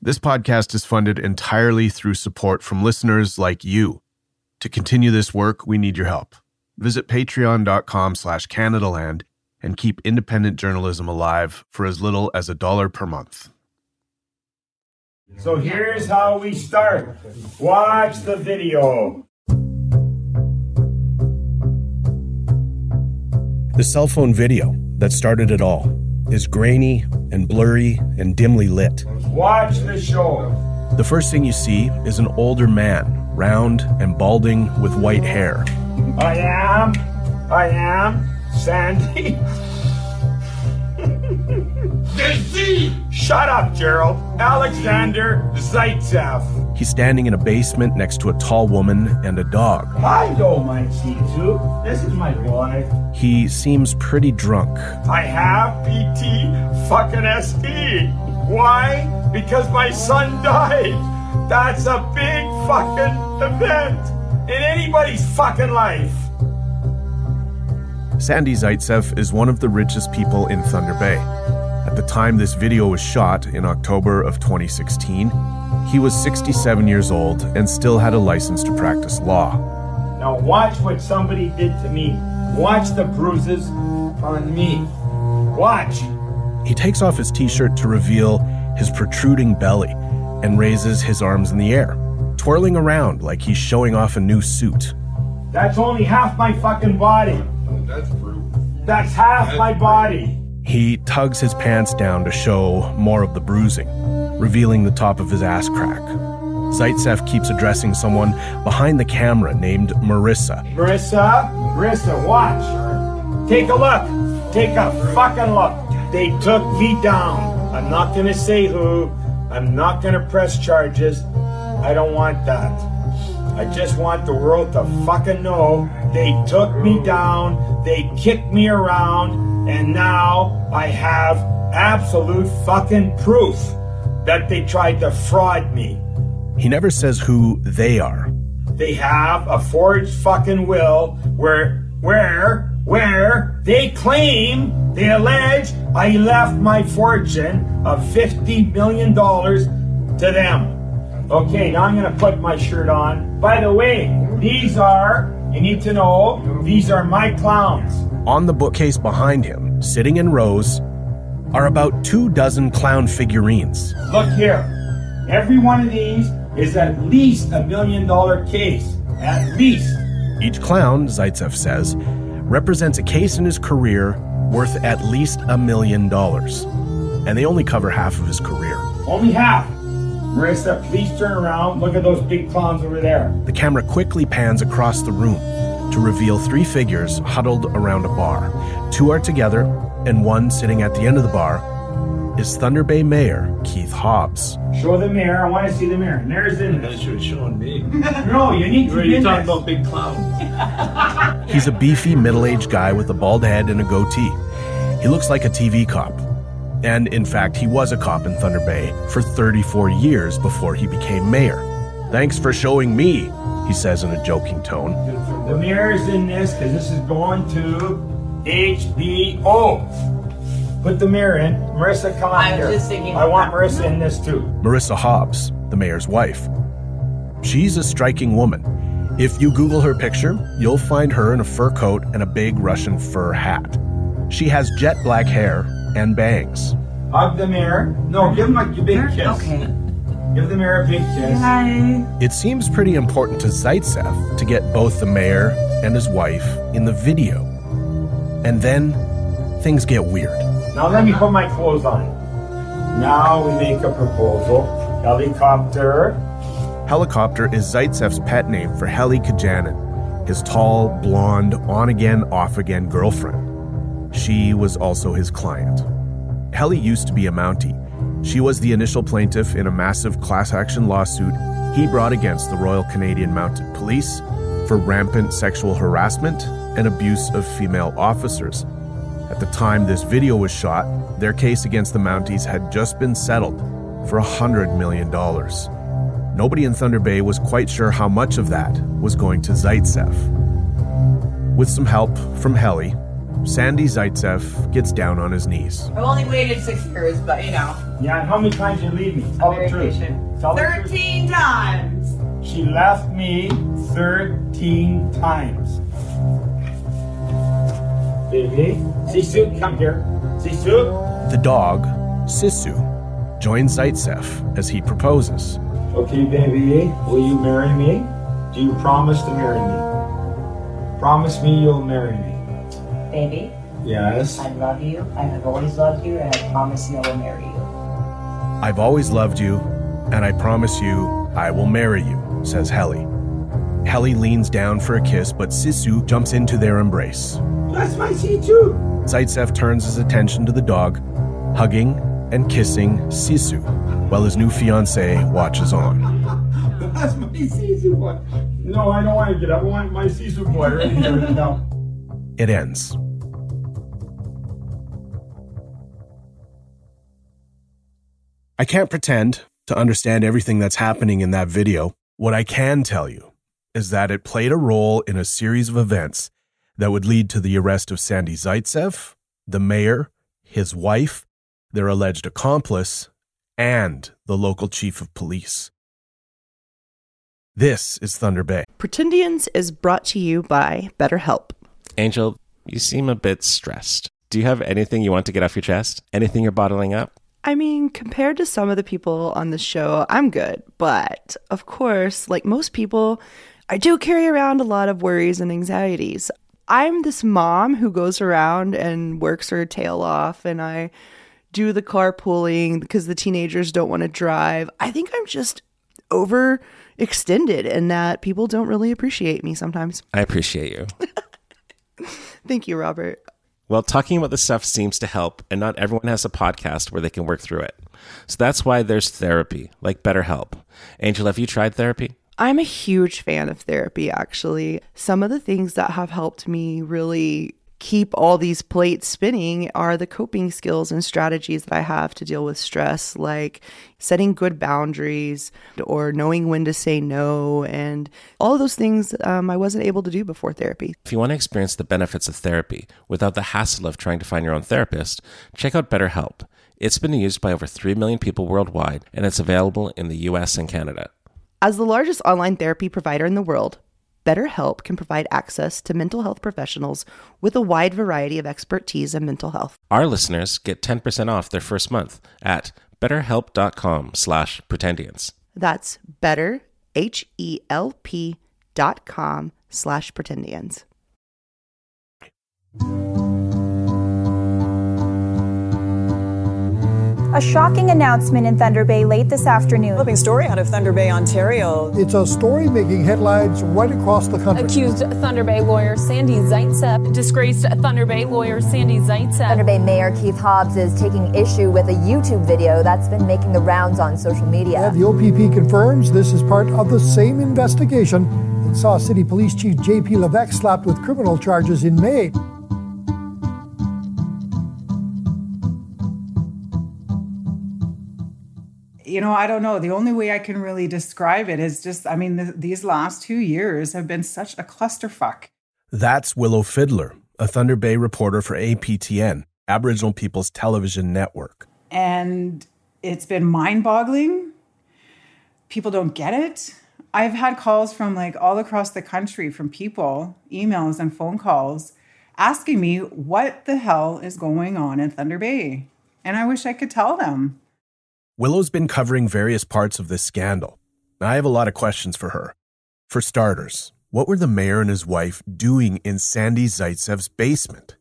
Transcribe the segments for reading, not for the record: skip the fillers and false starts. This podcast is funded entirely through support from listeners like you. To continue this work, we need your help. Visit patreon.com/CanadaLand and keep independent journalism alive for as little as $1 per month. So here's how we start. Watch the video. The cell phone video that started it all is grainy and blurry and dimly lit. Watch the show. The first thing you see is an older man, round and balding with white hair. I am Sandy. Jesse! Shut up, Gerald. Alexander Zaitsev. He's standing in a basement next to a tall woman and a dog. I don't mind seeing you. This is my boy. He seems pretty drunk. I have PT fucking SD. Why? Because my son died. That's a big fucking event in anybody's fucking life. Sandy Zaitsev is one of the richest people in Thunder Bay. At the time this video was shot, in October of 2016, he was 67 years old and still had a license to practice law. Now watch what somebody did to me. Watch the bruises on me. Watch. He takes off his t-shirt to reveal his protruding belly and raises his arms in the air, twirling around like he's showing off a new suit. That's only half my fucking body. That's brutal. That's half my body. He tugs his pants down to show more of the bruising, revealing the top of his ass crack. Zaitsev keeps addressing someone behind the camera named Marissa. Marissa, watch. Take a look. Take a fucking look. They took me down. I'm not going to say who. I'm not going to press charges. I don't want that. I just want the world to fucking know they took me down, they kicked me around, and now I have absolute fucking proof that they tried to fraud me. He never says who they are. They have a forged fucking will where they claim, they allege I left my fortune of $50 million to them. Okay, now I'm going to put my shirt on. By the way, these are my clowns. On the bookcase behind him, sitting in rows, are about 2 dozen clown figurines. Look here. Every one of these is at least $1 million case. At least. Each clown, Zaitsev says, represents a case in his career worth at least $1 million. And they only cover half of his career. Only half. Marissa, please turn around. Look at those big clowns over there. The camera quickly pans across the room to reveal 3 figures huddled around a bar. 2 are together, and one sitting at the end of the bar is Thunder Bay Mayor Keith Hobbs. Show the mayor. I want to see the mayor. There's in there. You're showing me. No, you need to be in there. You're talking about big clowns. He's a beefy middle-aged guy with a bald head and a goatee. He looks like a TV cop. And, in fact, he was a cop in Thunder Bay for 34 years before he became mayor. Thanks for showing me, he says in a joking tone. The mayor's in this because this is going to HBO. Put the mayor in. Marissa, come on here. I was just thinking. I want Marissa in this, too. Marissa Hobbs, the mayor's wife. She's a striking woman. If you Google her picture, you'll find her in a fur coat and a big Russian fur hat. She has jet black hair and bangs. Hug the mayor. No, give him a big kiss. Okay. Give the mayor a big kiss. Hi. It seems pretty important to Zaitsev to get both the mayor and his wife in the video. And then things get weird. Now let me put my clothes on. Now we make a proposal. Helicopter. Helicopter is Zaitsev's pet name for Heli Kajanin, his tall, blonde, on-again, off-again girlfriend. She was also his client. Heli used to be a Mountie. She was the initial plaintiff in a massive class action lawsuit he brought against the Royal Canadian Mounted Police for rampant sexual harassment and abuse of female officers. At the time this video was shot, their case against the Mounties had just been settled for $100 million. Nobody in Thunder Bay was quite sure how much of that was going to Zaitsev. With some help from Heli, Sandy Zaitsev gets down on his knees. I've only waited 6 years, but you know. Yeah, and how many times did you leave me? Tell the truth. 13 times. She left me 13 times. Baby, Sisu, come here. Sisu. The dog, Sisu, joins Zaitsev as he proposes. Okay, baby, will you marry me? Do you promise to marry me? Promise me you'll marry me. Baby? Yes? I love you, I have always loved you, and I promise you I will marry you. I've always loved you, and I promise you I will marry you, says Heli. Heli leans down for a kiss, but Sisu jumps into their embrace. That's my Sisu! Zaitsev turns his attention to the dog, hugging and kissing Sisu, while his new fiancée watches on. That's my Sisu boy. No, I don't want to get up. I want my Sisu boy right here now. It ends. I can't pretend to understand everything that's happening in that video. What I can tell you is that it played a role in a series of events that would lead to the arrest of Sandy Zaitsev, the mayor, his wife, their alleged accomplice, and the local chief of police. This is Thunder Bay. Pretendians is brought to you by BetterHelp. Angel, you seem a bit stressed. Do you have anything you want to get off your chest? Anything you're bottling up? I mean, compared to some of the people on the show, I'm good. But, of course, like most people, I do carry around a lot of worries and anxieties. I'm this mom who goes around and works her tail off, and I do the carpooling because the teenagers don't want to drive. I think I'm just overextended and that people don't really appreciate me sometimes. I appreciate you. Thank you, Robert. Well, talking about this stuff seems to help, and not everyone has a podcast where they can work through it. So that's why there's therapy, like BetterHelp. Angel, have you tried therapy? I'm a huge fan of therapy, actually. Some of the things that have helped me really keep all these plates spinning are the coping skills and strategies that I have to deal with stress, like setting good boundaries or knowing when to say no, and all of those things I wasn't able to do before therapy. If you want to experience the benefits of therapy without the hassle of trying to find your own therapist, check out BetterHelp. It's been used by over 3 million people worldwide, and it's available in the US and Canada. As the largest online therapy provider in the world, BetterHelp can provide access to mental health professionals with a wide variety of expertise in mental health. Our listeners get 10% off their first month at betterhelp.com/pretendians. That's betterhelp.com/pretendians. A shocking announcement in Thunder Bay late this afternoon. Flipping story out of Thunder Bay, Ontario. It's a story making headlines right across the country. Accused Thunder Bay lawyer Sandy Zaitsev. Disgraced Thunder Bay lawyer Sandy Zaitsev. Thunder Bay Mayor Keith Hobbs is taking issue with a YouTube video that's been making the rounds on social media. Yeah, the OPP confirms this is part of the same investigation that saw City Police Chief J.P. Levesque slapped with criminal charges in May. You know, I don't know. The only way I can really describe it is just, I mean, these last 2 years have been such a clusterfuck. That's Willow Fiddler, a Thunder Bay reporter for APTN, Aboriginal People's Television Network. And it's been mind-boggling. People don't get it. I've had calls from like all across the country from people, emails and phone calls, asking me what the hell is going on in Thunder Bay. And I wish I could tell them. Willow's been covering various parts of this scandal. I have a lot of questions for her. For starters, what were the mayor and his wife doing in Sandy Zaitsev's basement?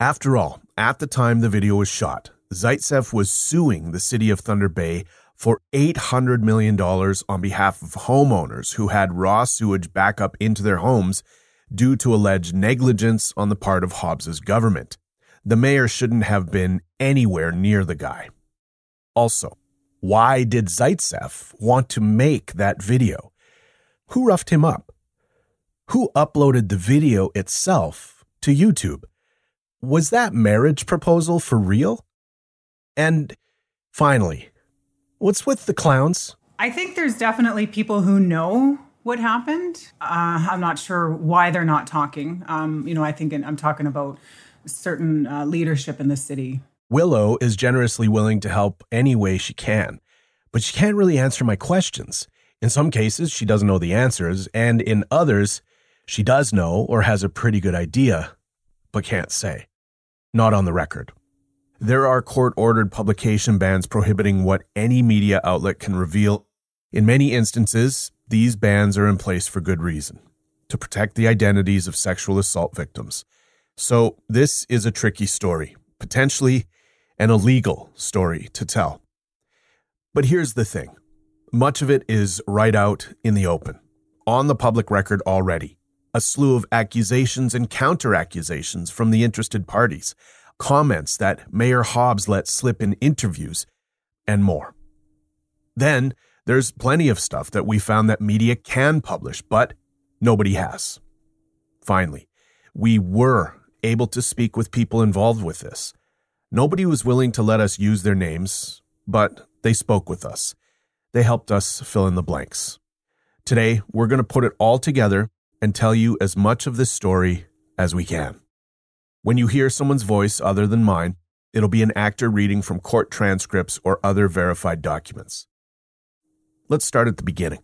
After all, at the time the video was shot, Zaitsev was suing the city of Thunder Bay for $800 million on behalf of homeowners who had raw sewage back up into their homes due to alleged negligence on the part of Hobbs's government. The mayor shouldn't have been anywhere near the guy. Also, why did Zaitsev want to make that video? Who roughed him up? Who uploaded the video itself to YouTube? Was that marriage proposal for real? And finally, what's with the clowns? I think there's definitely people who know what happened. I'm not sure why they're not talking. I think I'm talking about certain leadership in the city. Willow is generously willing to help any way she can, but she can't really answer my questions. In some cases, she doesn't know the answers, and in others, she does know or has a pretty good idea, but can't say. Not on the record. There are court-ordered publication bans prohibiting what any media outlet can reveal. In many instances, these bans are in place for good reason, to protect the identities of sexual assault victims. So this is a tricky story, potentially an illegal story to tell. But here's the thing. Much of it is right out in the open, on the public record already. A slew of accusations and counter-accusations from the interested parties, comments that Mayor Hobbs let slip in interviews, and more. Then there's plenty of stuff that we found that media can publish, but nobody has. Finally, we were able to speak with people involved with this. Nobody was willing to let us use their names, but they spoke with us. They helped us fill in the blanks. Today, we're going to put it all together and tell you as much of this story as we can. When you hear someone's voice other than mine, it'll be an actor reading from court transcripts or other verified documents. Let's start at the beginning.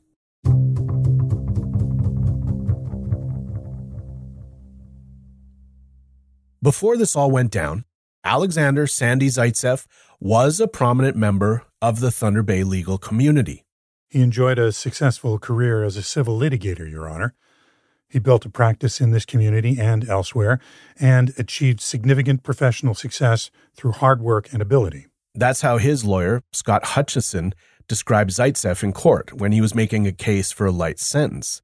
Before this all went down, Alexander Sandy Zaitsev was a prominent member of the Thunder Bay legal community. He enjoyed a successful career as a civil litigator, Your Honor. He built a practice in this community and elsewhere and achieved significant professional success through hard work and ability. That's how his lawyer, Scott Hutchison, described Zaitsev in court when he was making a case for a light sentence.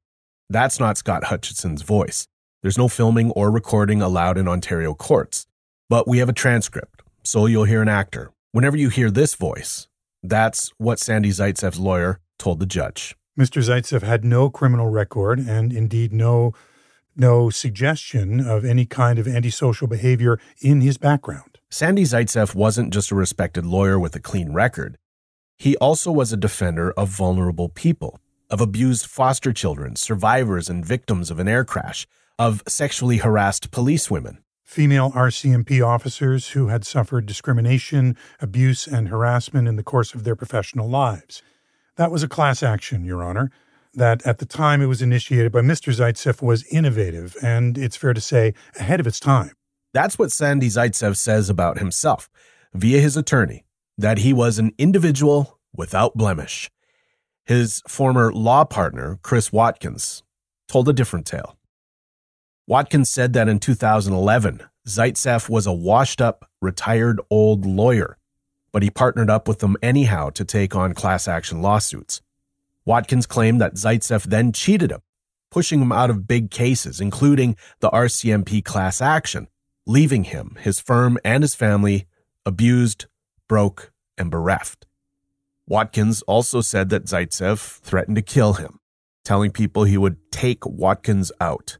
That's not Scott Hutchison's voice. There's no filming or recording allowed in Ontario courts. But we have a transcript, so you'll hear an actor. Whenever you hear this voice, that's what Sandy Zaitsev's lawyer told the judge. Mr. Zaitsev had no criminal record and indeed no suggestion of any kind of antisocial behavior in his background. Sandy Zaitsev wasn't just a respected lawyer with a clean record. He also was a defender of vulnerable people, of abused foster children, survivors and victims of an air crash, of sexually harassed police women. Female RCMP officers who had suffered discrimination, abuse, and harassment in the course of their professional lives. That was a class action, Your Honor, that at the time it was initiated by Mr. Zaitsev was innovative and, it's fair to say, ahead of its time. That's what Sandy Zaitsev says about himself, via his attorney, that he was an individual without blemish. His former law partner, Chris Watkins, told a different tale. Watkins said that in 2011, Zaitsev was a washed-up, retired old lawyer, but he partnered up with them anyhow to take on class action lawsuits. Watkins claimed that Zaitsev then cheated him, pushing him out of big cases, including the RCMP class action, leaving him, his firm, and his family abused, broke, and bereft. Watkins also said that Zaitsev threatened to kill him, telling people he would take Watkins out.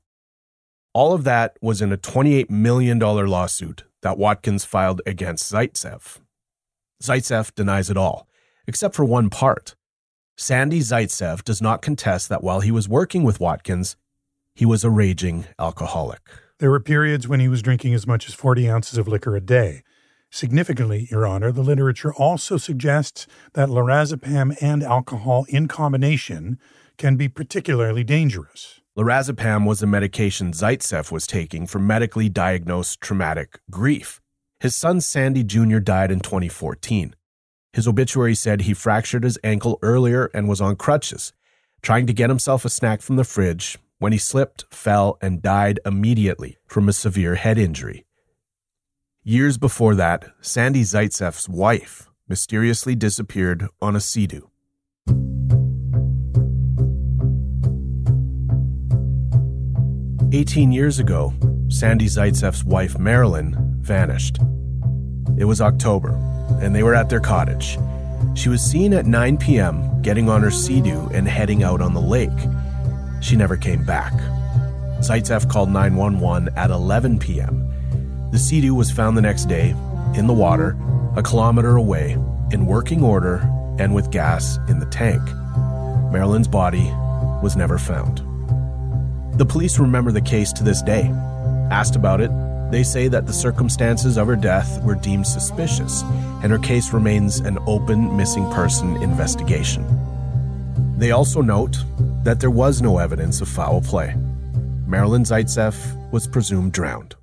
All of that was in a $28 million lawsuit that Watkins filed against Zaitsev. Zaitsev denies it all, except for one part. Sandy Zaitsev does not contest that while he was working with Watkins, he was a raging alcoholic. There were periods when he was drinking as much as 40 ounces of liquor a day. Significantly, Your Honor, the literature also suggests that lorazepam and alcohol in combination can be particularly dangerous. Lorazepam was a medication Zaitsev was taking for medically diagnosed traumatic grief. His son Sandy Jr. died in 2014. His obituary said he fractured his ankle earlier and was on crutches, trying to get himself a snack from the fridge when he slipped, fell, and died immediately from a severe head injury. Years before that, Sandy Zaitsev's wife mysteriously disappeared on a sea-doo. "18 years ago, Sandy Zaitsev's wife, Marilyn, vanished. It was October, and they were at their cottage. She was seen at 9 p.m. getting on her sea-doo and heading out on the lake. She never came back. Zaitsev called 911 at 11 p.m. The sea-doo was found the next day, in the water, a kilometer away, in working order and with gas in the tank. Marilyn's body was never found." The police remember the case to this day. Asked about it, They say that the circumstances of her death were deemed suspicious, and her case remains an open missing person investigation. They also note that there was no evidence of foul play. Marilyn Zaitsev was presumed drowned.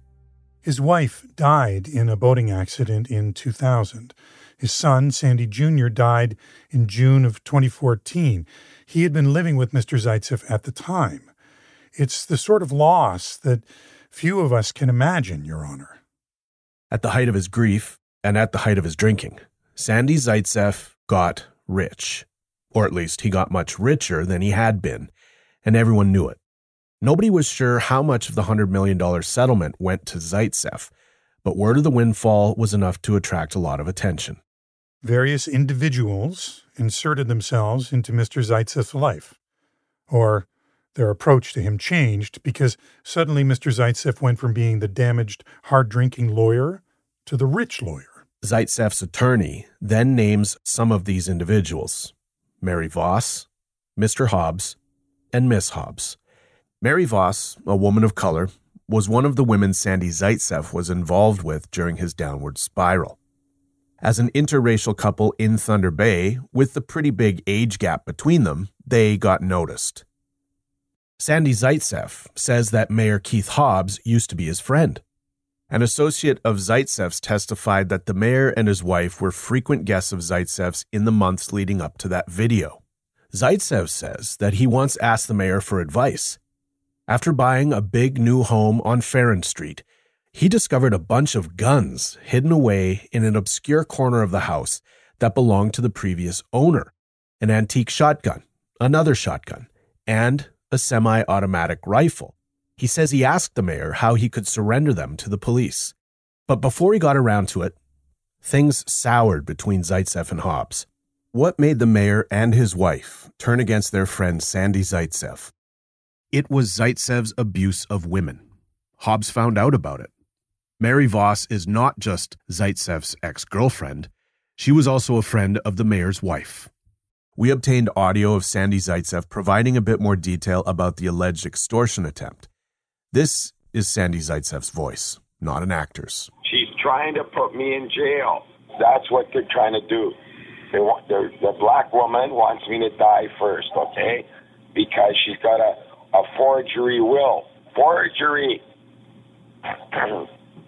His wife died in a boating accident in 2000. His son, Sandy Jr., died in June of 2014. He had been living with Mr. Zaitsev at the time. It's the sort of loss that few of us can imagine, Your Honor. At the height of his grief and at the height of his drinking, Sandy Zaitsev got rich. Or at least he got much richer than he had been, and everyone knew it. Nobody was sure how much of the $100 million settlement went to Zaitsev, but word of the windfall was enough to attract a lot of attention. Various individuals inserted themselves into Mr. Zaitsev's life, or their approach to him changed, because suddenly Mr. Zaitsev went from being the damaged, hard-drinking lawyer to the rich lawyer. Zaitsev's attorney then names some of these individuals: Mary Voss, Mr. Hobbs, and Miss Hobbs. Mary Voss, a woman of color, was one of the women Sandy Zaitsev was involved with during his downward spiral. As an interracial couple in Thunder Bay, with the pretty big age gap between them, they got noticed. Sandy Zaitsev says that Mayor Keith Hobbs used to be his friend. An associate of Zaitsev's testified that the mayor and his wife were frequent guests of Zaitsev's in the months leading up to that video. Zaitsev says that he once asked the mayor for advice. After buying a big new home on Farron Street, he discovered a bunch of guns hidden away in an obscure corner of the house that belonged to the previous owner, an antique shotgun, another shotgun, and a semi-automatic rifle. He says he asked the mayor how he could surrender them to the police. But before he got around to it, things soured between Zaitsev and Hobbs. What made the mayor and his wife turn against their friend Sandy Zaitsev? It was Zaitsev's abuse of women. Hobbs found out about it. Mary Voss is not just Zaitsev's ex-girlfriend. She was also a friend of the mayor's wife. We obtained audio of Sandy Zaitsev providing a bit more detail about the alleged extortion attempt. This is Sandy Zaitsev's voice, not an actor's. She's trying to put me in jail. That's what they're trying to do. The black woman wants me to die first, okay? Because she's got a forgery will. Forgery.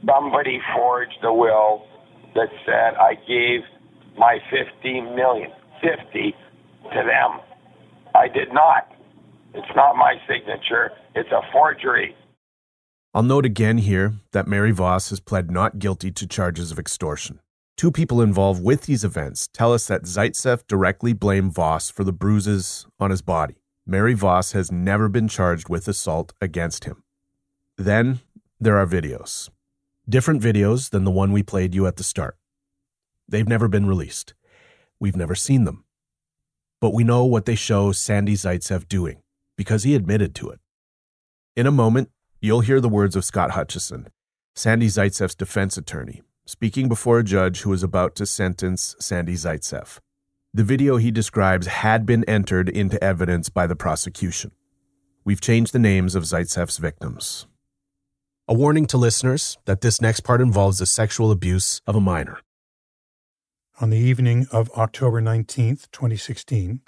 Somebody forged a will that said I gave my $50 million to them. I did not. It's not my signature. It's a forgery. I'll note again here that Mary Voss has pled not guilty to charges of extortion. Two people involved with these events tell us that Zaitsev directly blamed Voss for the bruises on his body. Mary Voss has never been charged with assault against him. Then there are videos. Different videos than the one we played you at the start. They've never been released. We've never seen them. But we know what they show Sandy Zaitsev doing, because he admitted to it. In a moment, you'll hear the words of Scott Hutchison, Sandy Zaitsev's defense attorney, speaking before a judge who is about to sentence Sandy Zaitsev. The video he describes had been entered into evidence by the prosecution. We've changed the names of Zaitsev's victims. A warning to listeners that this next part involves the sexual abuse of a minor. On the evening of October 19th, 2016,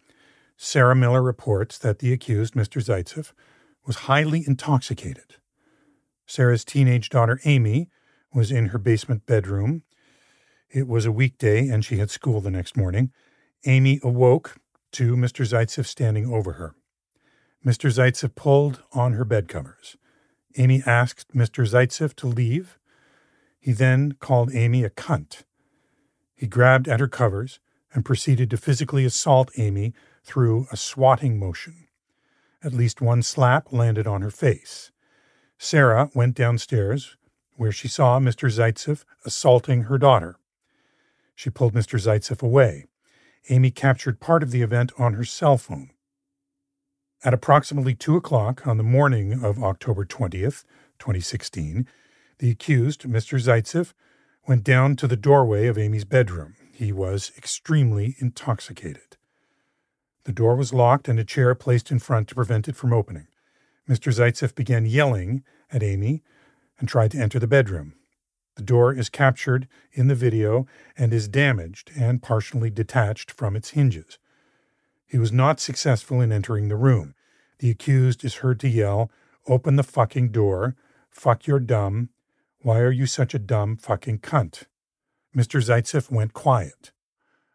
Sarah Miller reports that the accused, Mr. Zaitsev, was highly intoxicated. Sarah's teenage daughter, Amy, was in her basement bedroom. It was a weekday, and she had school the next morning. Amy awoke to Mr. Zaitsev standing over her. Mr. Zaitsev pulled on her bed covers. Amy asked Mr. Zaitsev to leave. He then called Amy a cunt. He grabbed at her covers and proceeded to physically assault Amy through a swatting motion. At least one slap landed on her face. Sarah went downstairs, where she saw Mr. Zaitsev assaulting her daughter. She pulled Mr. Zaitsev away. Amy captured part of the event on her cell phone. At approximately 2 o'clock on the morning of October 20th, 2016, the accused, Mr. Zaitsev, went down to the doorway of Amy's bedroom. He was extremely intoxicated. The door was locked and a chair placed in front to prevent it from opening. Mr. Zaitsev began yelling at Amy and tried to enter the bedroom. The door is captured in the video and is damaged and partially detached from its hinges. He was not successful in entering the room. The accused is heard to yell, "Open the fucking door. Fuck your dumb. Why are you such a dumb fucking cunt?" Mr. Zaitsev went quiet.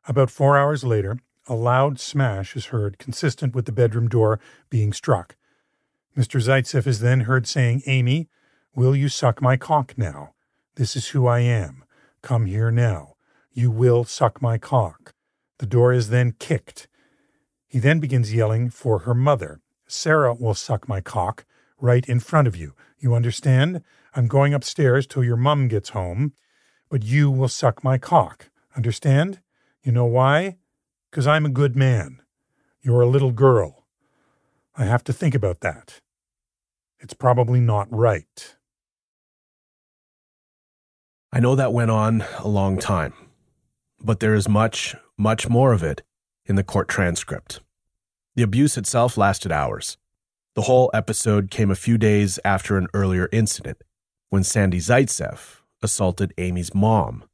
About 4 hours later, a loud smash is heard consistent with the bedroom door being struck. Mr. Zaitsev is then heard saying, "Amy, will you suck my cock now? This is who I am. Come here now. You will suck my cock." The door is then kicked. He then begins yelling for her mother. "Sarah will suck my cock right in front of you. You understand? I'm going upstairs till your mum gets home, but you will suck my cock. Understand? You know why? Because I'm a good man. You're a little girl. I have to think about that. It's probably not right." I know that went on a long time, but there is much, much more of it in the court transcript. The abuse itself lasted hours. The whole episode came a few days after an earlier incident when Sandy Zaitsev assaulted Amy's mom.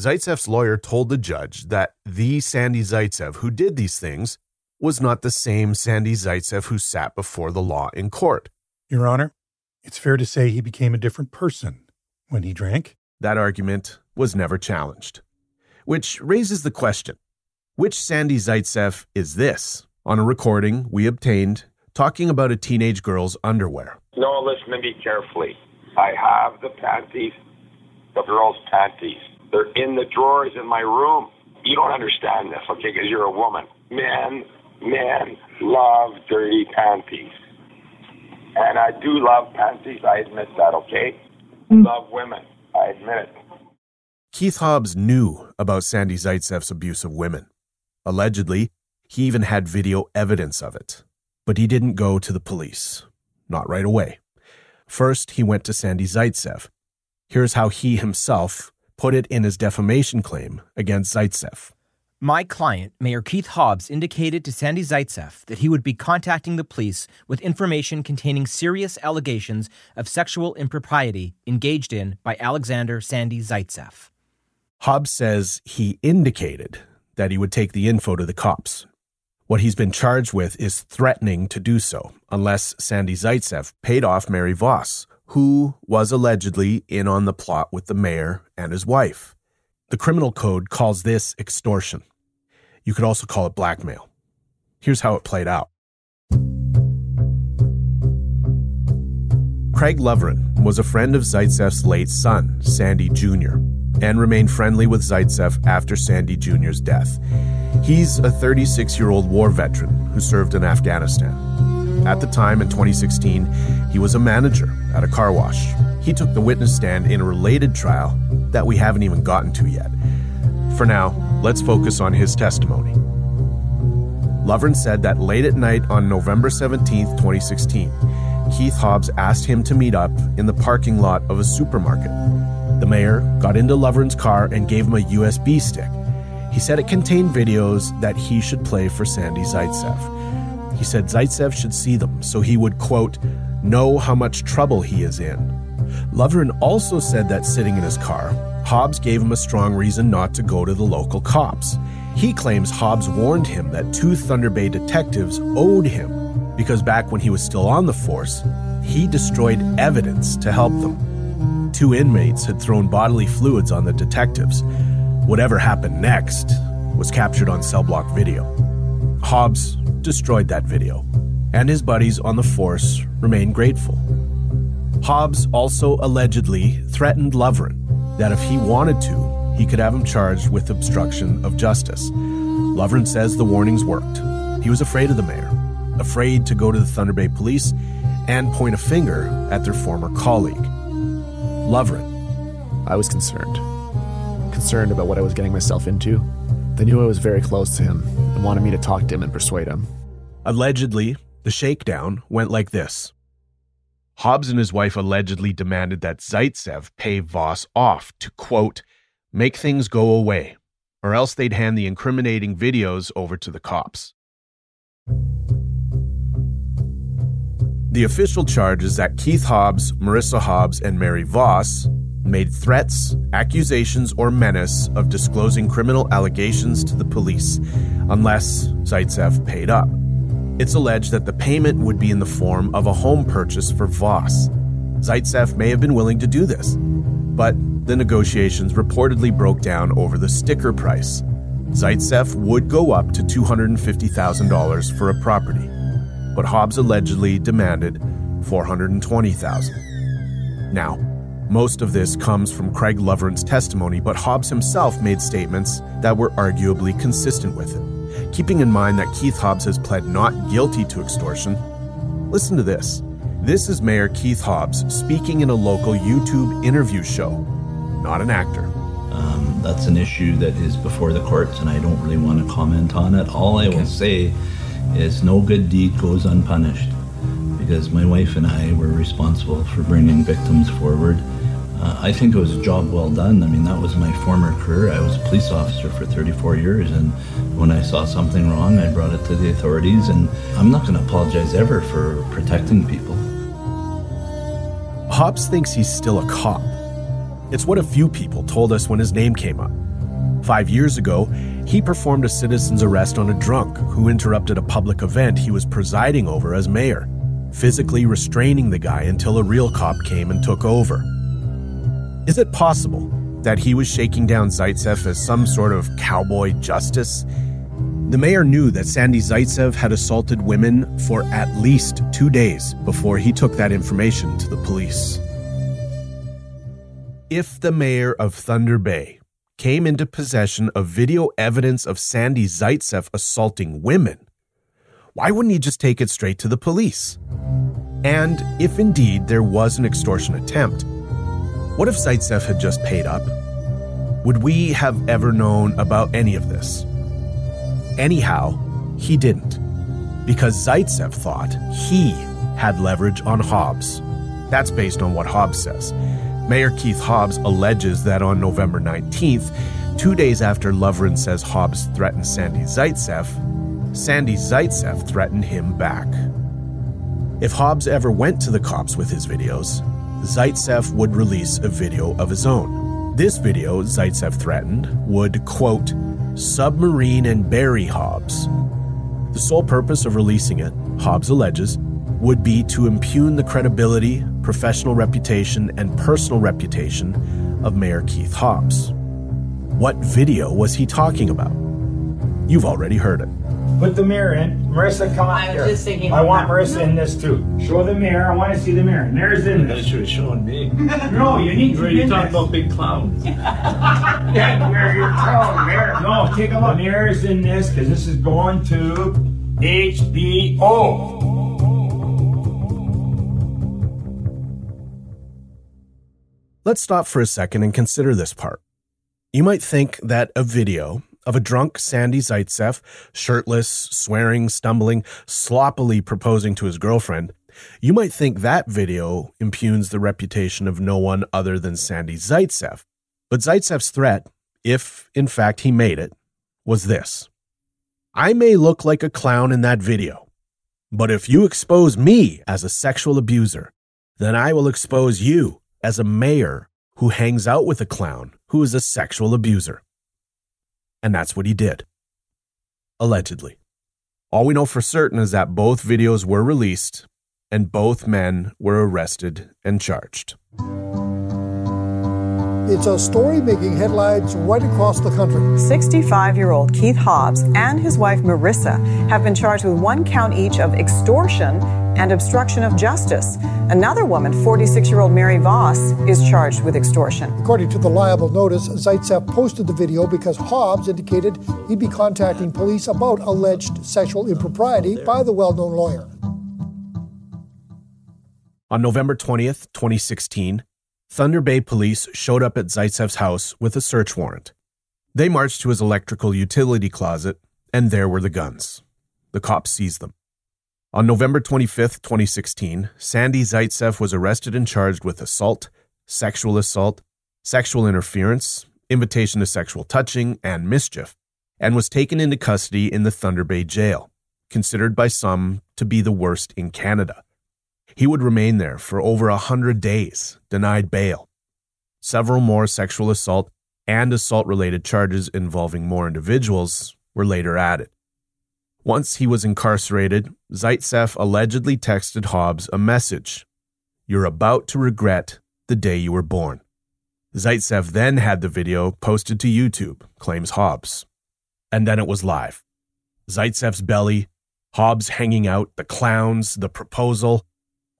Zaitsev's lawyer told the judge that the Sandy Zaitsev who did these things was not the same Sandy Zaitsev who sat before the law in court. "Your Honor, it's fair to say he became a different person when he drank." That argument was never challenged, which raises the question, which Sandy Zaitsev is this? On a recording we obtained talking about a teenage girl's underwear. "No, listen to me carefully. I have the panties, the girl's panties. They're in the drawers in my room. You don't understand this, okay, because you're a woman. Men love dirty panties. And I do love panties, I admit that, okay? Love women. I admit it." Keith Hobbs knew about Sandy Zaitsev's abuse of women. Allegedly, he even had video evidence of it. But he didn't go to the police. Not right away. First, he went to Sandy Zaitsev. Here's how he himself put it in his defamation claim against Zaitsev. "My client, Mayor Keith Hobbs, indicated to Sandy Zaitsev that he would be contacting the police with information containing serious allegations of sexual impropriety engaged in by Alexander Sandy Zaitsev." Hobbs says he indicated that he would take the info to the cops. What he's been charged with is threatening to do so, unless Sandy Zaitsev paid off Mary Voss, who was allegedly in on the plot with the mayor and his wife. The criminal code calls this extortion. You could also call it blackmail. Here's how it played out. Craig Loverin was a friend of Zaitsev's late son, Sandy Jr., and remained friendly with Zaitsev after Sandy Jr.'s death. He's a 36-year-old war veteran who served in Afghanistan. At the time, in 2016, he was a manager at a car wash. He took the witness stand in a related trial that we haven't even gotten to yet. For now, let's focus on his testimony. Loverin said that late at night on November 17, 2016, Keith Hobbs asked him to meet up in the parking lot of a supermarket. The mayor got into Loverin's car and gave him a USB stick. He said it contained videos that he should play for Sandy Zaitsev. He said Zaitsev should see them so he would, quote, know how much trouble he is in. Loverin also said that sitting in his car, Hobbs gave him a strong reason not to go to the local cops. He claims Hobbs warned him that two Thunder Bay detectives owed him because back when he was still on the force, he destroyed evidence to help them. Two inmates had thrown bodily fluids on the detectives. Whatever happened next was captured on cell block video. Hobbs destroyed that video, and his buddies on the force remained grateful. Hobbs also allegedly threatened Loverin that if he wanted to, he could have him charged with obstruction of justice. Loverin says the warnings worked. He was afraid of the mayor, afraid to go to the Thunder Bay police and point a finger at their former colleague. Loverin: "I was concerned about what I was getting myself into. They knew I was very close to him and wanted me to talk to him and persuade him." Allegedly, the shakedown went like this. Hobbs and his wife allegedly demanded that Zaitsev pay Voss off to, quote, make things go away, or else they'd hand the incriminating videos over to the cops. The official charge is that Keith Hobbs, Marissa Hobbs, and Mary Voss made threats, accusations, or menace of disclosing criminal allegations to the police, unless Zaitsev paid up. It's alleged that the payment would be in the form of a home purchase for Voss. Zaitsev may have been willing to do this, but the negotiations reportedly broke down over the sticker price. Zaitsev would go up to $250,000 for a property, but Hobbs allegedly demanded $420,000. Now, most of this comes from Craig Loverin's testimony, but Hobbs himself made statements that were arguably consistent with it. Keeping in mind that Keith Hobbs has pled not guilty to extortion, listen to this. This is Mayor Keith Hobbs speaking in a local YouTube interview show, not an actor. That's an issue that is before the courts, and I don't really want to comment on it. All I will say is no good deed goes unpunished, because my wife and I were responsible for bringing victims forward. I think it was a job well done. I mean, that was my former career. I was a police officer for 34 years, and when I saw something wrong, I brought it to the authorities, and I'm not going to apologize ever for protecting people. Hobbs thinks he's still a cop. It's what a few people told us when his name came up. 5 years ago, he performed a citizen's arrest on a drunk who interrupted a public event he was presiding over as mayor, physically restraining the guy until a real cop came and took over. Is it possible that he was shaking down Zaitsev as some sort of cowboy justice? The mayor knew that Sandy Zaitsev had assaulted women for at least 2 days before he took that information to the police. If the mayor of Thunder Bay came into possession of video evidence of Sandy Zaitsev assaulting women, why wouldn't he just take it straight to the police? And if indeed there was an extortion attempt, what if Zaitsev had just paid up? Would we have ever known about any of this? Anyhow, he didn't, because Zaitsev thought he had leverage on Hobbs. That's based on what Hobbs says. Mayor Keith Hobbs alleges that on November 19th, 2 days after Loverin says Hobbs threatened Sandy Zaitsev, Sandy Zaitsev threatened him back. If Hobbs ever went to the cops with his videos, Zaitsev would release a video of his own. This video, Zaitsev threatened, would, quote, submarine and bury Hobbs. The sole purpose of releasing it, Hobbs alleges, would be to impugn the credibility, professional reputation, and personal reputation of Mayor Keith Hobbs. What video was he talking about? You've already heard it. Put the mirror in. Marissa, come out here. I was just thinking. I want Marissa in this too. Show the mirror. I want to see the mirror. Mary's in this. That's what showing me. No, you need to be in this. You're talking about big clowns. Yeah, Mary, you're clown, Mary. No, take a look. The mirror's in this because this is going to HBO. Let's stop for a second and consider this part. You might think that a video of a drunk Sandy Zaitsev, shirtless, swearing, stumbling, sloppily proposing to his girlfriend, you might think that video impugns the reputation of no one other than Sandy Zaitsev. But Zaitsev's threat, if in fact he made it, was this. I may look like a clown in that video, but if you expose me as a sexual abuser, then I will expose you as a mayor who hangs out with a clown who is a sexual abuser. And that's what he did. Allegedly. All we know for certain is that both videos were released and both men were arrested and charged. It's a story making headlines right across the country. 65-year-old Keith Hobbs and his wife Marissa have been charged with one count each of extortion and obstruction of justice. Another woman, 46-year-old Mary Voss, is charged with extortion. According to the liable notice, Zaitsev posted the video because Hobbs indicated he'd be contacting police about alleged sexual impropriety by the well-known lawyer. On November 20th, 2016, Thunder Bay police showed up at Zaitsev's house with a search warrant. They marched to his electrical utility closet, and there were the guns. The cops seized them. On November 25th, 2016, Sandy Zaitsev was arrested and charged with assault, sexual interference, invitation to sexual touching, and mischief, and was taken into custody in the Thunder Bay jail, considered by some to be the worst in Canada. He would remain there for over 100 days, denied bail. Several more sexual assault and assault-related charges involving more individuals were later added. Once he was incarcerated, Zaitsev allegedly texted Hobbs a message: "You're about to regret the day you were born." Zaitsev then had the video posted to YouTube, claims Hobbs. And then it was live. Zaitsev's belly, Hobbs hanging out, the clowns, the proposal,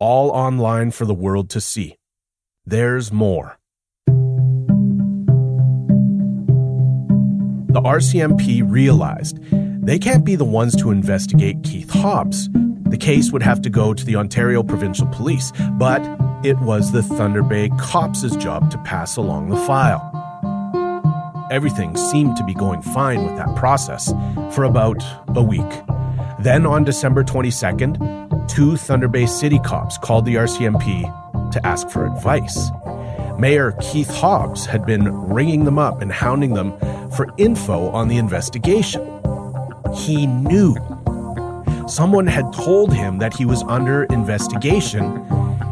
all online for the world to see. There's more. The RCMP realized they can't be the ones to investigate Keith Hobbs. The case would have to go to the Ontario Provincial Police, but it was the Thunder Bay cops' job to pass along the file. Everything seemed to be going fine with that process for about a week. Then on December 22nd, 2 Thunder Bay city cops called the RCMP to ask for advice. Mayor Keith Hobbs had been ringing them up and hounding them for info on the investigation. He knew. Someone had told him that he was under investigation,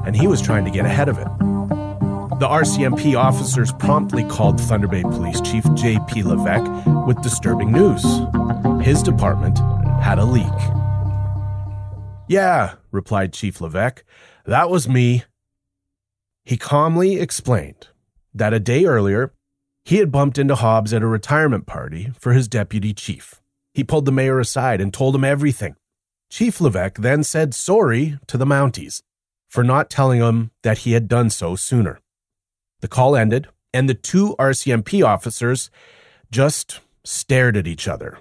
and he was trying to get ahead of it. The RCMP officers promptly called Thunder Bay Police Chief J.P. Levesque with disturbing news. His department had a leak. "Yeah," replied Chief Levesque, "that was me." He calmly explained that a day earlier, he had bumped into Hobbs at a retirement party for his deputy chief. He pulled the mayor aside and told him everything. Chief Levesque then said sorry to the Mounties for not telling him that he had done so sooner. The call ended, and the 2 RCMP officers just stared at each other.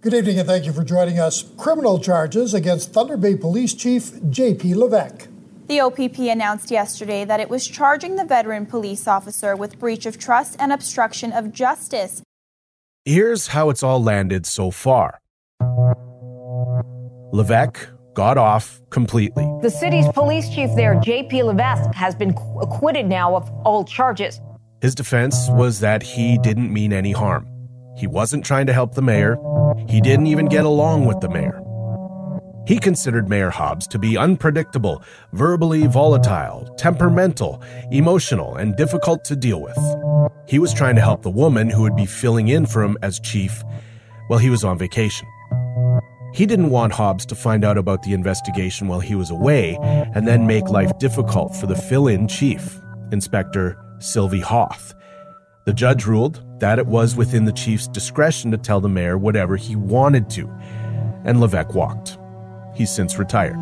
Good evening, and thank you for joining us. Criminal charges against Thunder Bay Police Chief J.P. Levesque. The OPP announced yesterday that it was charging the veteran police officer with breach of trust and obstruction of justice. Here's how it's all landed so far. Levesque got off completely. The city's police chief there, J.P. Levesque, has been acquitted now of all charges. His defense was that he didn't mean any harm. He wasn't trying to help the mayor. He didn't even get along with the mayor. He considered Mayor Hobbs to be unpredictable, verbally volatile, temperamental, emotional, and difficult to deal with. He was trying to help the woman who would be filling in for him as chief while he was on vacation. He didn't want Hobbs to find out about the investigation while he was away and then make life difficult for the fill-in chief, Inspector Sylvie Hoth. The judge ruled that it was within the chief's discretion to tell the mayor whatever he wanted to, and Levesque walked. He's since retired.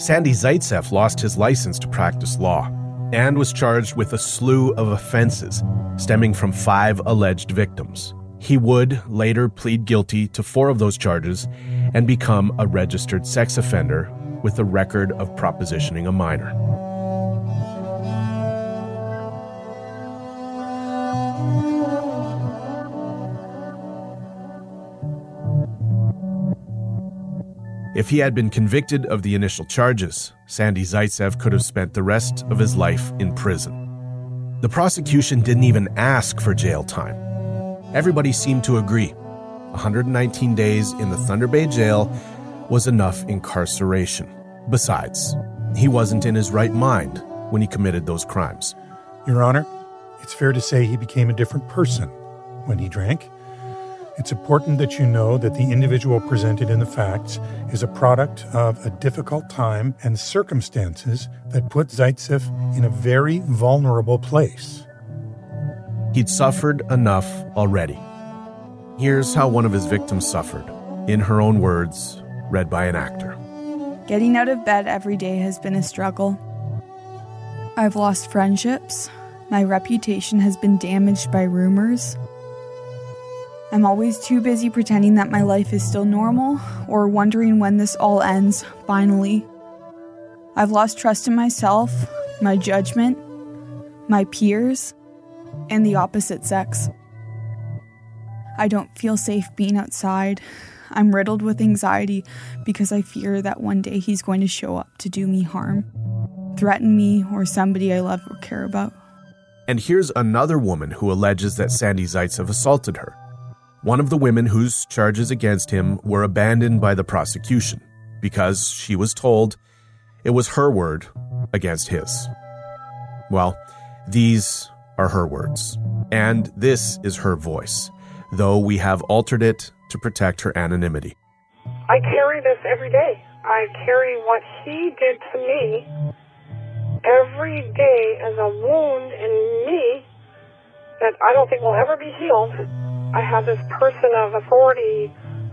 Sandy Zaitsev lost his license to practice law and was charged with a slew of offenses stemming from 5 alleged victims. He would later plead guilty to 4 of those charges and become a registered sex offender with a record of propositioning a minor. If he had been convicted of the initial charges, Sandy Zaitsev could have spent the rest of his life in prison. The prosecution didn't even ask for jail time. Everybody seemed to agree. 119 days in the Thunder Bay jail was enough incarceration. Besides, he wasn't in his right mind when he committed those crimes. Your Honor, it's fair to say he became a different person when he drank. It's important that you know that the individual presented in the facts is a product of a difficult time and circumstances that put Zaitsev in a very vulnerable place. He'd suffered enough already. Here's how one of his victims suffered, in her own words, read by an actor. Getting out of bed every day has been a struggle. I've lost friendships. My reputation has been damaged by rumors. I'm always too busy pretending that my life is still normal or wondering when this all ends, finally. I've lost trust in myself, my judgment, my peers, and the opposite sex. I don't feel safe being outside. I'm riddled with anxiety because I fear that one day he's going to show up to do me harm, threaten me, or somebody I love or care about. And here's another woman who alleges that Sandy Zaitsev assaulted her. One of the women whose charges against him were abandoned by the prosecution because she was told It was her word against his. Well, these are her words, and this is her voice, though we have altered it to protect her anonymity. I carry this every day. I carry what he did to me every day as a wound in me that I don't think will ever be healed. I have this person of authority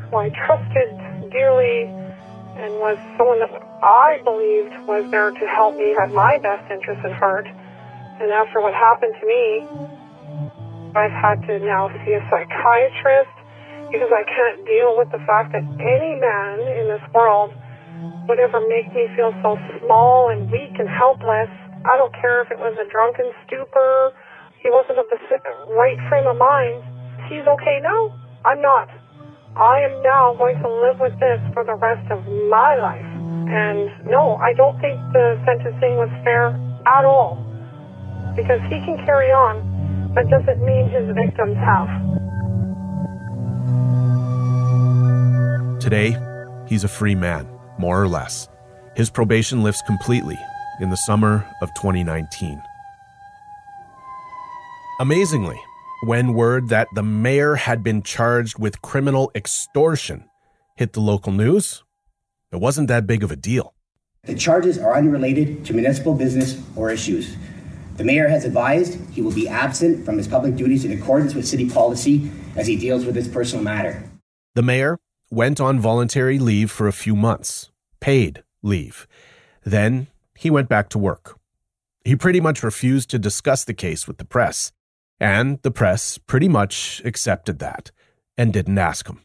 who I trusted dearly and was someone that I believed was there to help me, had my best interests at heart. And after what happened to me, I've had to now see a psychiatrist because I can't deal with the fact that any man in this world would ever make me feel so small and weak and helpless. I don't care if it was a drunken stupor. He wasn't of the right frame of mind. He's okay now. I'm not. I am now going to live with this for the rest of my life. And no, I don't think the sentencing was fair at all, because he can carry on, but doesn't mean his victims have. Today, he's a free man, more or less. His probation lifts completely in the summer of 2019. Amazingly, when word that the mayor had been charged with criminal extortion hit the local news, it wasn't that big of a deal. The charges are unrelated to municipal business or issues. The mayor has advised he will be absent from his public duties in accordance with city policy as he deals with his personal matter. The mayor went on voluntary leave for a few months, paid leave. Then he went back to work. He pretty much refused to discuss the case with the press, and the press pretty much accepted that and didn't ask him.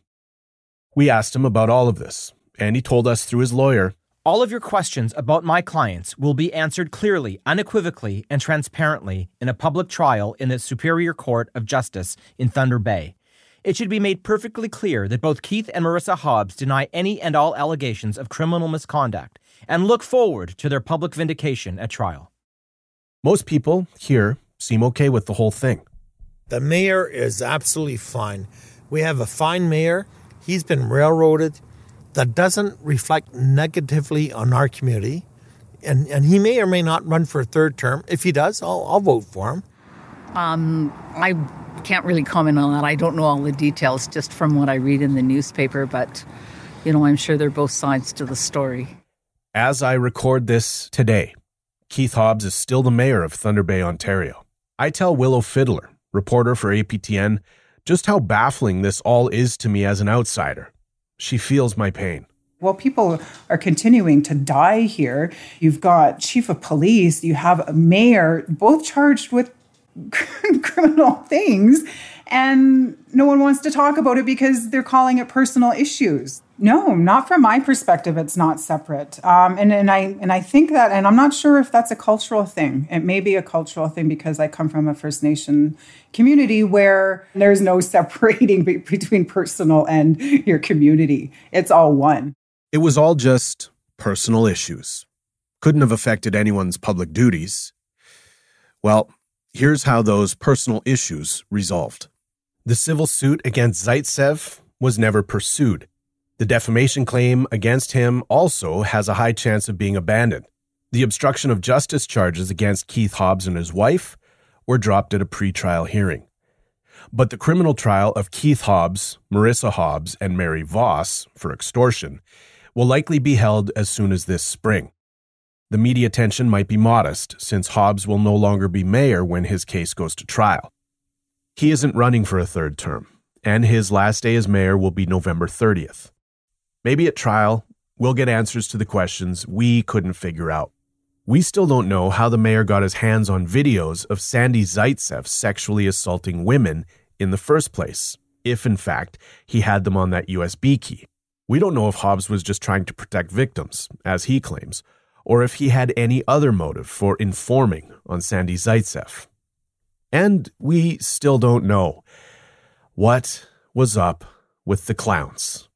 We asked him about all of this, and he told us through his lawyer, "All of your questions about my clients will be answered clearly, unequivocally, and transparently in a public trial in the Superior Court of Justice in Thunder Bay. It should be made perfectly clear that both Keith and Marissa Hobbs deny any and all allegations of criminal misconduct and look forward to their public vindication at trial." Most people here seem okay with the whole thing. The mayor is absolutely fine. We have a fine mayor. He's been railroaded. That doesn't reflect negatively on our community. And he may or may not run for a third term. If he does, I'll vote for him. I can't really comment on that. I don't know all the details just from what I read in the newspaper, but, you know, I'm sure there are both sides to the story. As I record this today, Keith Hobbs is still the mayor of Thunder Bay, Ontario. I tell Willow Fiddler, reporter for APTN, just how baffling this all is to me as an outsider. She feels my pain. Well, people are continuing to die here. You've got chief of police, you have a mayor, both charged with criminal things, and no one wants to talk about it because they're calling it personal issues. No, not from my perspective. It's not separate, and I think that, and I'm not sure if that's a cultural thing. It may be a cultural thing because I come from a First Nation community where there's no separating between personal and your community. It's all one. It was all just personal issues. Couldn't have affected anyone's public duties. Well, here's how those personal issues resolved. The civil suit against Zaitsev was never pursued. The defamation claim against him also has a high chance of being abandoned. The obstruction of justice charges against Keith Hobbs and his wife were dropped at a pretrial hearing. But the criminal trial of Keith Hobbs, Marissa Hobbs, and Mary Voss for extortion will likely be held as soon as this spring. The media attention might be modest, since Hobbs will no longer be mayor when his case goes to trial. He isn't running for a third term, and his last day as mayor will be November 30th. Maybe at trial, we'll get answers to the questions we couldn't figure out. We still don't know how the mayor got his hands on videos of Sandy Zaitsev sexually assaulting women in the first place, if in fact he had them on that USB key. We don't know if Hobbs was just trying to protect victims, as he claims, or if he had any other motive for informing on Sandy Zaitsev. And we still don't know what was up with the clowns.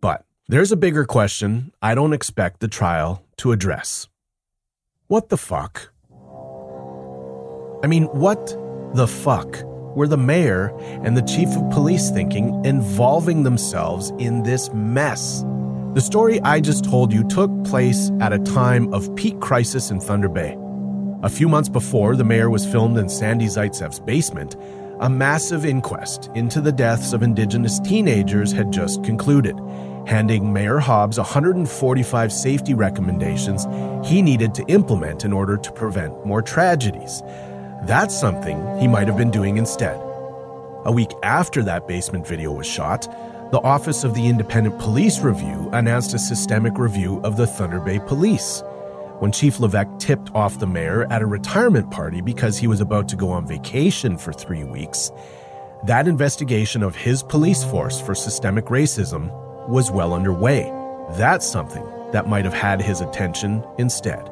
But there's a bigger question I don't expect the trial to address. What the fuck? I mean, what the fuck were the mayor and the chief of police thinking involving themselves in this mess? The story I just told you took place at a time of peak crisis in Thunder Bay. A few months before, the mayor was filmed in Sandy Zaitsev's basement. A massive inquest into the deaths of indigenous teenagers had just concluded, handing Mayor Hobbs 145 safety recommendations he needed to implement in order to prevent more tragedies. That's something he might have been doing instead. A week after that basement video was shot, the Office of the Independent Police Review announced a systemic review of the Thunder Bay Police. When Chief Levesque tipped off the mayor at a retirement party because he was about to go on vacation for 3 weeks, that investigation of his police force for systemic racism was well underway. That's something that might have had his attention instead.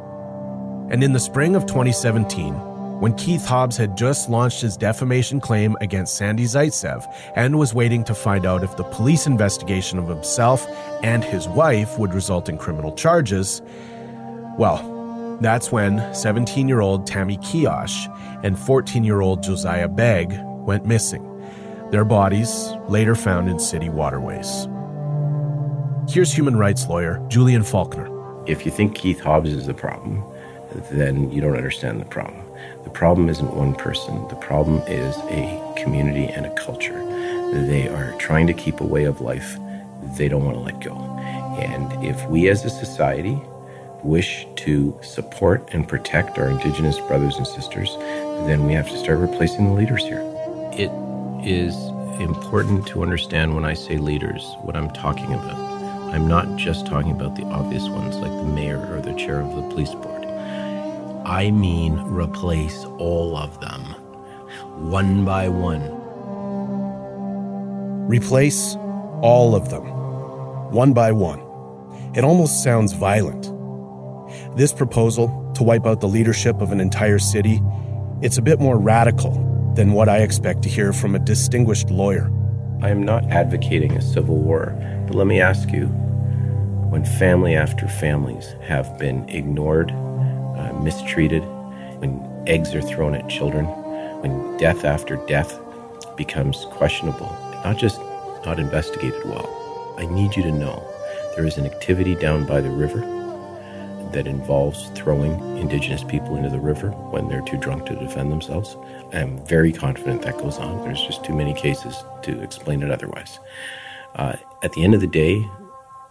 And in the spring of 2017, when Keith Hobbs had just launched his defamation claim against Sandy Zaitsev and was waiting to find out if the police investigation of himself and his wife would result in criminal charges, well, that's when 17-year-old Tammy Kiosh and 14-year-old Josiah Begg went missing, their bodies later found in city waterways. Here's human rights lawyer Julian Faulkner. If you think Keith Hobbs is the problem, then you don't understand the problem. The problem isn't one person. The problem is a community and a culture. They are trying to keep a way of life they don't want to let go. And if we as a society wish to support and protect our Indigenous brothers and sisters, then we have to start replacing the leaders here. It is important to understand when I say leaders, what I'm talking about. I'm not just talking about the obvious ones like the mayor or the chair of the police board. I mean replace all of them, one by one. Replace all of them, one by one. It almost sounds violent. This proposal, to wipe out the leadership of an entire city, it's a bit more radical than what I expect to hear from a distinguished lawyer. I am not advocating a civil war, but let me ask you, when family after families have been ignored, mistreated, when eggs are thrown at children, when death after death becomes questionable, not just not investigated well, I need you to know there is an activity down by the river that involves throwing Indigenous people into the river when they're too drunk to defend themselves. I am very confident that goes on. There's just too many cases to explain it otherwise. At the end of the day,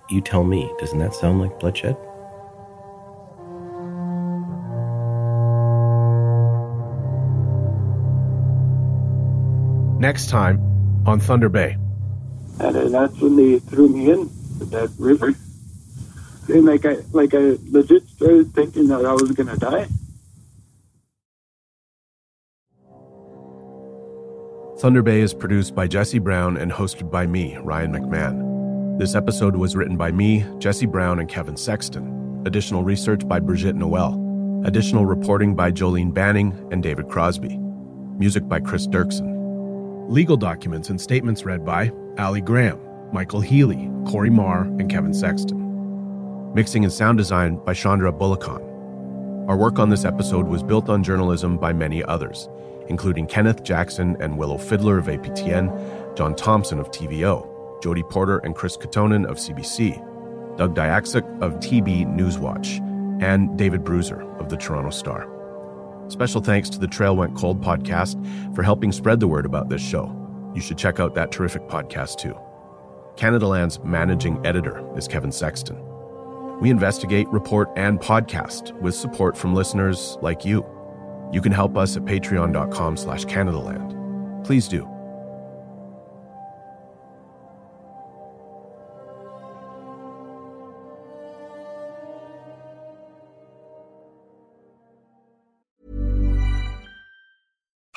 you tell me, doesn't that sound like bloodshed? Next time on Thunder Bay. And that's when they threw me in to that river. And I legit started thinking that I was gonna die. Thunder Bay is produced by Jesse Brown and hosted by me, Ryan McMahon. This episode was written by me, Jesse Brown, and Kevin Sexton. Additional research by Brigitte Noel. Additional reporting by Jolene Banning and David Crosby. Music by Chris Dirksen. Legal documents and statements read by Allie Graham, Michael Healy, Corey Marr, and Kevin Sexton. Mixing and sound design by Chandra Bullockon. Our work on this episode was built on journalism by many others, including Kenneth Jackson and Willow Fiddler of APTN, John Thompson of TVO, Jody Porter and Chris Katonen of CBC, Doug Dyaxic of TB Newswatch, and David Bruiser of the Toronto Star. Special thanks to the Trail Went Cold podcast for helping spread the word about this show. You should check out that terrific podcast too. Canada Land's managing editor is Kevin Sexton. We investigate, report, and podcast with support from listeners like you. You can help us at patreon.com/CanadaLand. Please do.